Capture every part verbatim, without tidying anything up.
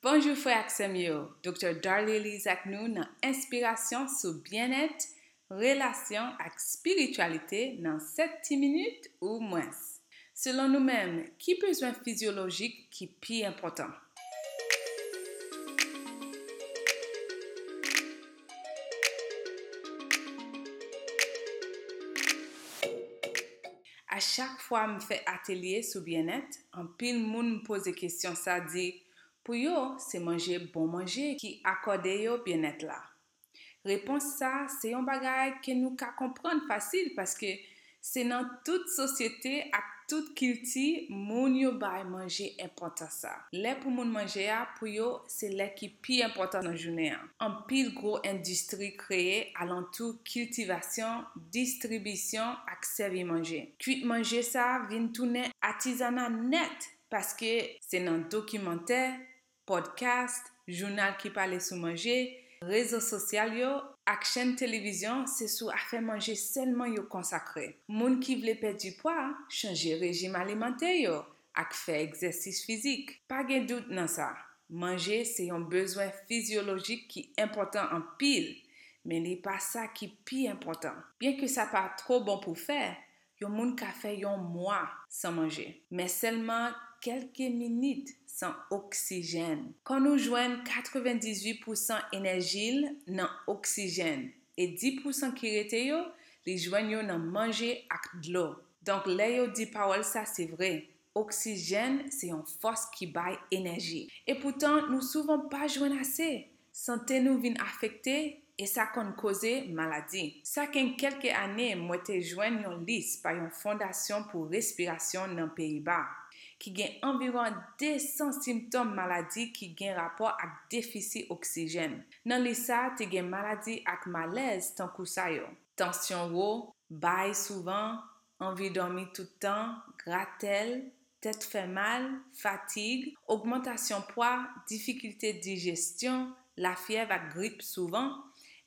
Bonjour frère Axemio, docteur Darlye Élise ak nou nan Inspiration sur bien-être, relation et spiritualité nan sept minutes ou moins. Selon nous-mêmes, qui besoin physiologique qui plus important? À chaque fois que je fais atelier sur bien-être, en pile moun pose des questions, ça dit, pour yo, c'est manger bon manger qui accorde yo bien-être là. Réponse ça, c'est un bagage que nous ka comprendre facile parce que c'est dans toute société, à toute culture, moun yo bay manger important ça. Lè pour moun manger a, pour yo, c'est lè qui pi important dans journée. En pile gros industrie créée alentour cultivation, distribution, servir manger. Cuit manger ça vient tourner artisanat net parce que c'est dans documentaire, podcast, journal qui parle sur manger, réseaux sociaux yo. Action télévision, c'est sous affaire manger seulement yo consacré. Moun qui veut perdre du poids, changer régime alimentaire yo, ak faire exercice physique. Pas de doute dans ça. Manger c'est un besoin physiologique qui est important en pile, mais n'est pas ça qui est plus important. Bien que ça pas trop bon pour faire, yo moun ka fait yon mois sans manger, mais seulement quelques minutes sans oxygène. Quand nous joignons quatre-vingt-dix-huit pour cent énergie dans oxygène et dix pour cent qui rete yo, les joignent dans manger ak de l'eau. Donc là yo dit parole ça c'est vrai. Oxygène c'est une force qui baille énergie. Et pourtant nous souvent pas joignent assez. Santé nous vient affecter et ça qu'on cause maladie. Ça qu'en quelques années, moi te joigne yon liste par une fondation pour respiration dans Pays-Bas qui gagne environ deux cents symptômes maladie qui gagne rapport avec déficit oxygène. Dans les ça, te gagne maladie avec malaise tant que ça yo. Tension haut, bail souvent, envie de dormir tout le temps, gratel, tête fait mal, fatigue, augmentation poids, difficulté de digestion, la fièvre avec grippe souvent,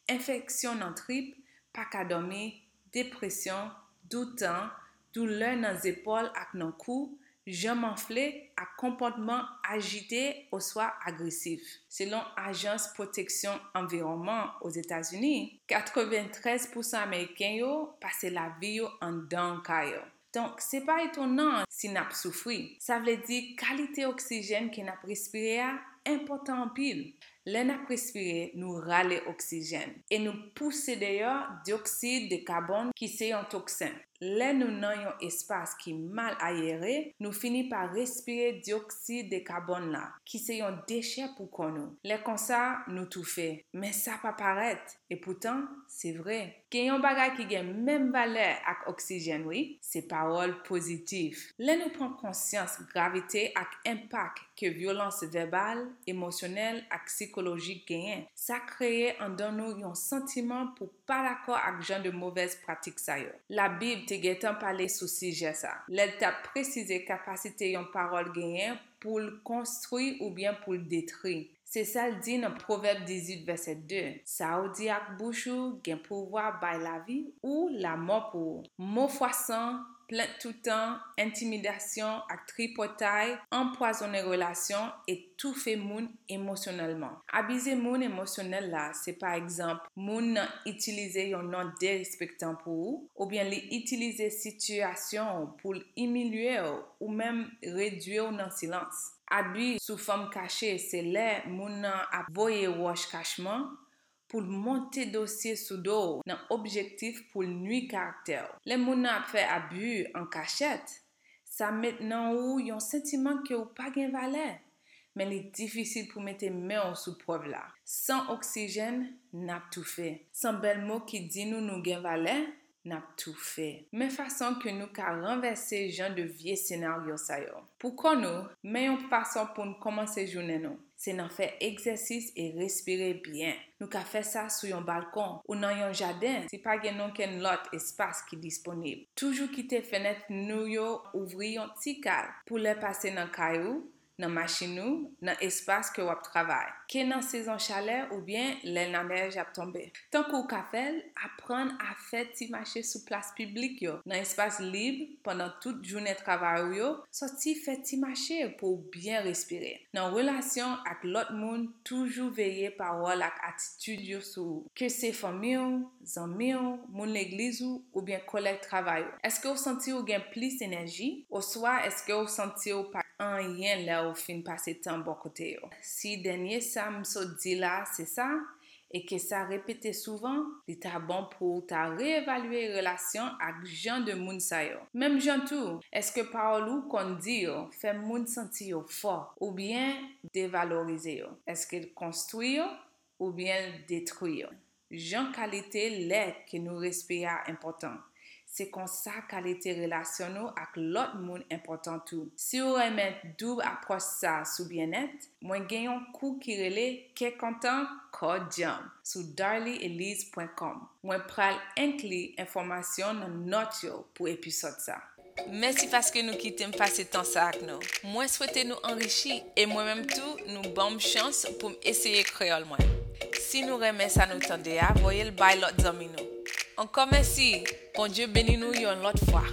infection dans tripes, pas qu'à dormir, dépression, doutant, douleur dans les épaules et dans le cou, jambes enflées à comportement agité ou soit agressif. Selon l'Agence Protection Environnement aux États-Unis, quatre-vingt-treize pour cent américains yo passent la vie yo en dans caillou. Donc c'est pas étonnant si n'a souffri. Ça veut dire qualité oxygène que n'a respiré a important en pile. L'en a respiré nous rale oxygène et nous pousser d'ailleurs dioxyde de carbone qui c'est un toxin. L'en nous dans un espace qui mal aéré, nous finit par respirer dioxyde de carbone là qui c'est un déchet pour nous. Les comme ça nous tout fait, mais ça pas paraître et pourtant c'est vrai. Qu'il y a un bagage qui gagne même valeur avec oxygène oui, c'est parole positive. L'en nous prend conscience gravité avec impact que violence verbale, émotionnelle et psychologique gagne. Ça crée en nous un sentiment pour pas d'accord avec genre de mauvaise pratique ça yo. La Bible te getan parler sous sujet ça. Elle t'a précisé capacité yon parole gagne pour le construire ou bien pour le détruire. C'est ça le dit dans Proverbe dix-huit verset deux. Ça dit ak bouchou gagne pouvoir bay la vie ou la mort pour. Mot foissant plainte tout le temps, intimidation, tripotaille, empoisonner relation et tout fait moun émotionnellement. Abuser moun émotionnel là, c'est par exemple moun utiliser un nom dérespectant pour ou, ou bien l'utiliser situation pour humilier ou même réduire dans silence. Abus sous forme cachée, c'est là moun a voyer wash cachement pour monter dossier sous dos dans objectif pour nuit caractère. Les moun a fait abus en cachette, ça maintenant ou yon sentiment que ou pas gen valeur, mais c'est difficile pour mettre main sous preuve là. Sans oxygène, n'a tout fait. Sans bel mot qui dit nous nous gen valeur, n'a tout fait. Mais façon que nous ca renverser genre de vieux scénario ça yo. Pourquoi nous meilleure façon pour nous commencer journée nous? C'est d'en faire exercice et respirer bien. Nous ka fait ça sur un balcon ou dans un jardin, si pas gen aucun lot espace qui disponible. Toujours quitter fenêtre nous yo ouvrir un petit cadre pour les passer dans caillou, nan machin nou, nan espace que wap travay. Ke nan saison chalet ou bien lè nan neige ap tombe. Tankou ka fèl, apprendre à faire ti marché sou place publique yo, nan espace libre pendant toute journée travay ou yo, sorti fè ti marché pour bien respirer. Nan relation ak l'autre moun, toujours veiller parole ak attitude yo sou, que c'est famille ou, zanmi ou, moun l'église ou, ou bien collègue travail. Est-ce que vous sentez ou gain plus énergie ou soit est-ce que vous sentez ou pas en rien là ou fin passer temps bon côté yo. Si dernier ça me so dit là, c'est ça et que ça répétait souvent, il ta bon pour ta réévaluer relation avec gens de moun sa yo. Même gens tout, est-ce que parole ou qu'on dit yo, fait moun sentir yo fort ou bien dévaloriser yo? Est-ce qu'il construit yo ou bien détruit yo? Jan qualité l'air que nous respirons important. C'est comme ça qualité relationnelle avec l'autre monde important tout. Si vous aimez double approche ça sous bien-être, moi j'ai un cours qui relève Kè Kontan Code Jam sur daily elise dot com. Moi pral inclure information dans notre pour épisode ça. Merci parce que nous quittons passer temps ça avec nous. Moi souhaitez nous enrichir et moi-même tout nous bonne chance pour essayer créole moi. Si nous remercions ça nous tendez à voyer le bail l'autre zamino. Encore merci. Bon Dieu bénit nous une autre fois.